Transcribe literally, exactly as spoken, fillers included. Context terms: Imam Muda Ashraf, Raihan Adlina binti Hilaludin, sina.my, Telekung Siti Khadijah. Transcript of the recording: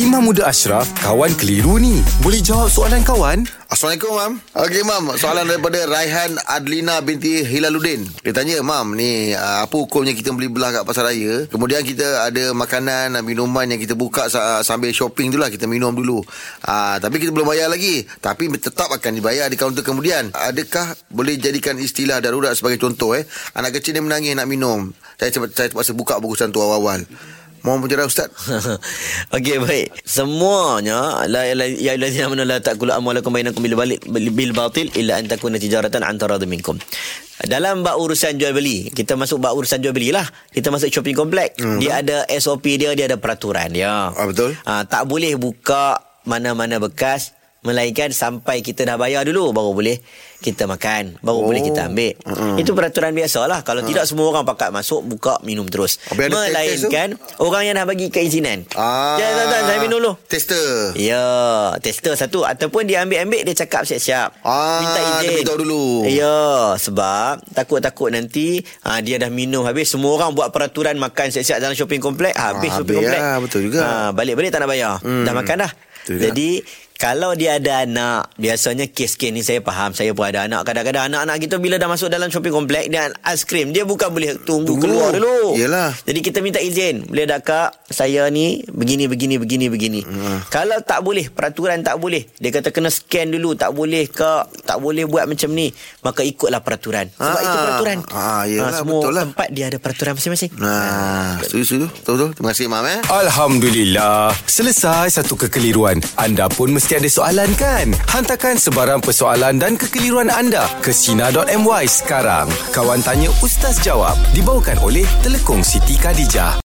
Imam Muda Ashraf, kawan keliru ni. Boleh jawab soalan kawan? Assalamualaikum, Mam. Okey, Mam. Soalan daripada Raihan Adlina binti Hilaludin. Dia tanya, Mam, ni apa hukumnya kita beli belah kat pasar raya? Kemudian kita ada makanan, minuman yang kita buka sambil shopping tu lah. Kita minum dulu. Aa, tapi kita belum bayar lagi. Tapi tetap akan dibayar di kaunter kemudian. Adakah boleh jadikan istilah darurat sebagai contoh? Eh? Anak kecil ni menangis nak minum. Saya, saya terpaksa buka buku santu awal-awal. Mohon penjelasan Ustaz. Okey, baik. Semuanya la ya allazina amanu la ta'kulu amwalakum bainakum bil batil illa an takuna tijaratan an taradum minkum. Dalam bab urusan jual beli, kita masuk bab urusan jual belilah. Kita masuk shopping kompleks. Hmm, dia betul. Ada S O P dia, dia ada peraturan dia. Ah, betul. Ha, tak boleh buka mana-mana bekas melainkan sampai kita dah bayar dulu baru boleh kita makan, baru oh. boleh kita ambil. Mm. Itu peraturan biasalah. Kalau mm. tidak semua orang pakat masuk, buka, minum terus. Habis melainkan orang yang dah bagi keizinan. Ah, ya, tuan-tuan, saya minum dulu. Tester. Ya, tester satu. Ataupun dia ambil-ambil, dia cakap siap-siap. Ah, minta izin. Dia beritahu dulu. Ya, sebab takut-takut nanti ha, dia dah minum habis. Semua orang buat peraturan makan siap-siap dalam shopping kompleks. Ha, habis, habis shopping kompleks. Ya, betul juga. Ha, balik-balik tak nak bayar. Mm. Dah makan dah. Betul. Jadi, kalau dia ada anak, biasanya kes-kes ni saya faham. Saya pun ada anak. Kadang-kadang anak-anak kita bila dah masuk dalam shopping kompleks, dia aiskrim, dia bukan boleh tunggu, tunggu. keluar dulu. Yelah. Jadi kita minta izin. Boleh tak kak, saya ni begini, begini, begini, begini. Hmm. Kalau tak boleh, peraturan tak boleh. Dia kata kena scan dulu. Tak boleh kak, tak boleh buat macam ni. Maka ikutlah peraturan. Sebab Aa, itu peraturan. Aa, yelah, ha, semua betul lah. Tempat dia ada peraturan masing-masing. Nah, setuju-setuju. Betul-betul. Terima kasih, Imam. Eh? Alhamdulillah. Selesai satu kekeliruan. Anda pun mesti ada soalan kan? Hantarkan sebarang persoalan dan kekeliruan anda ke sina dot my sekarang. Kawan Tanya Ustaz Jawab dibawakan oleh Telekung Siti Khadijah.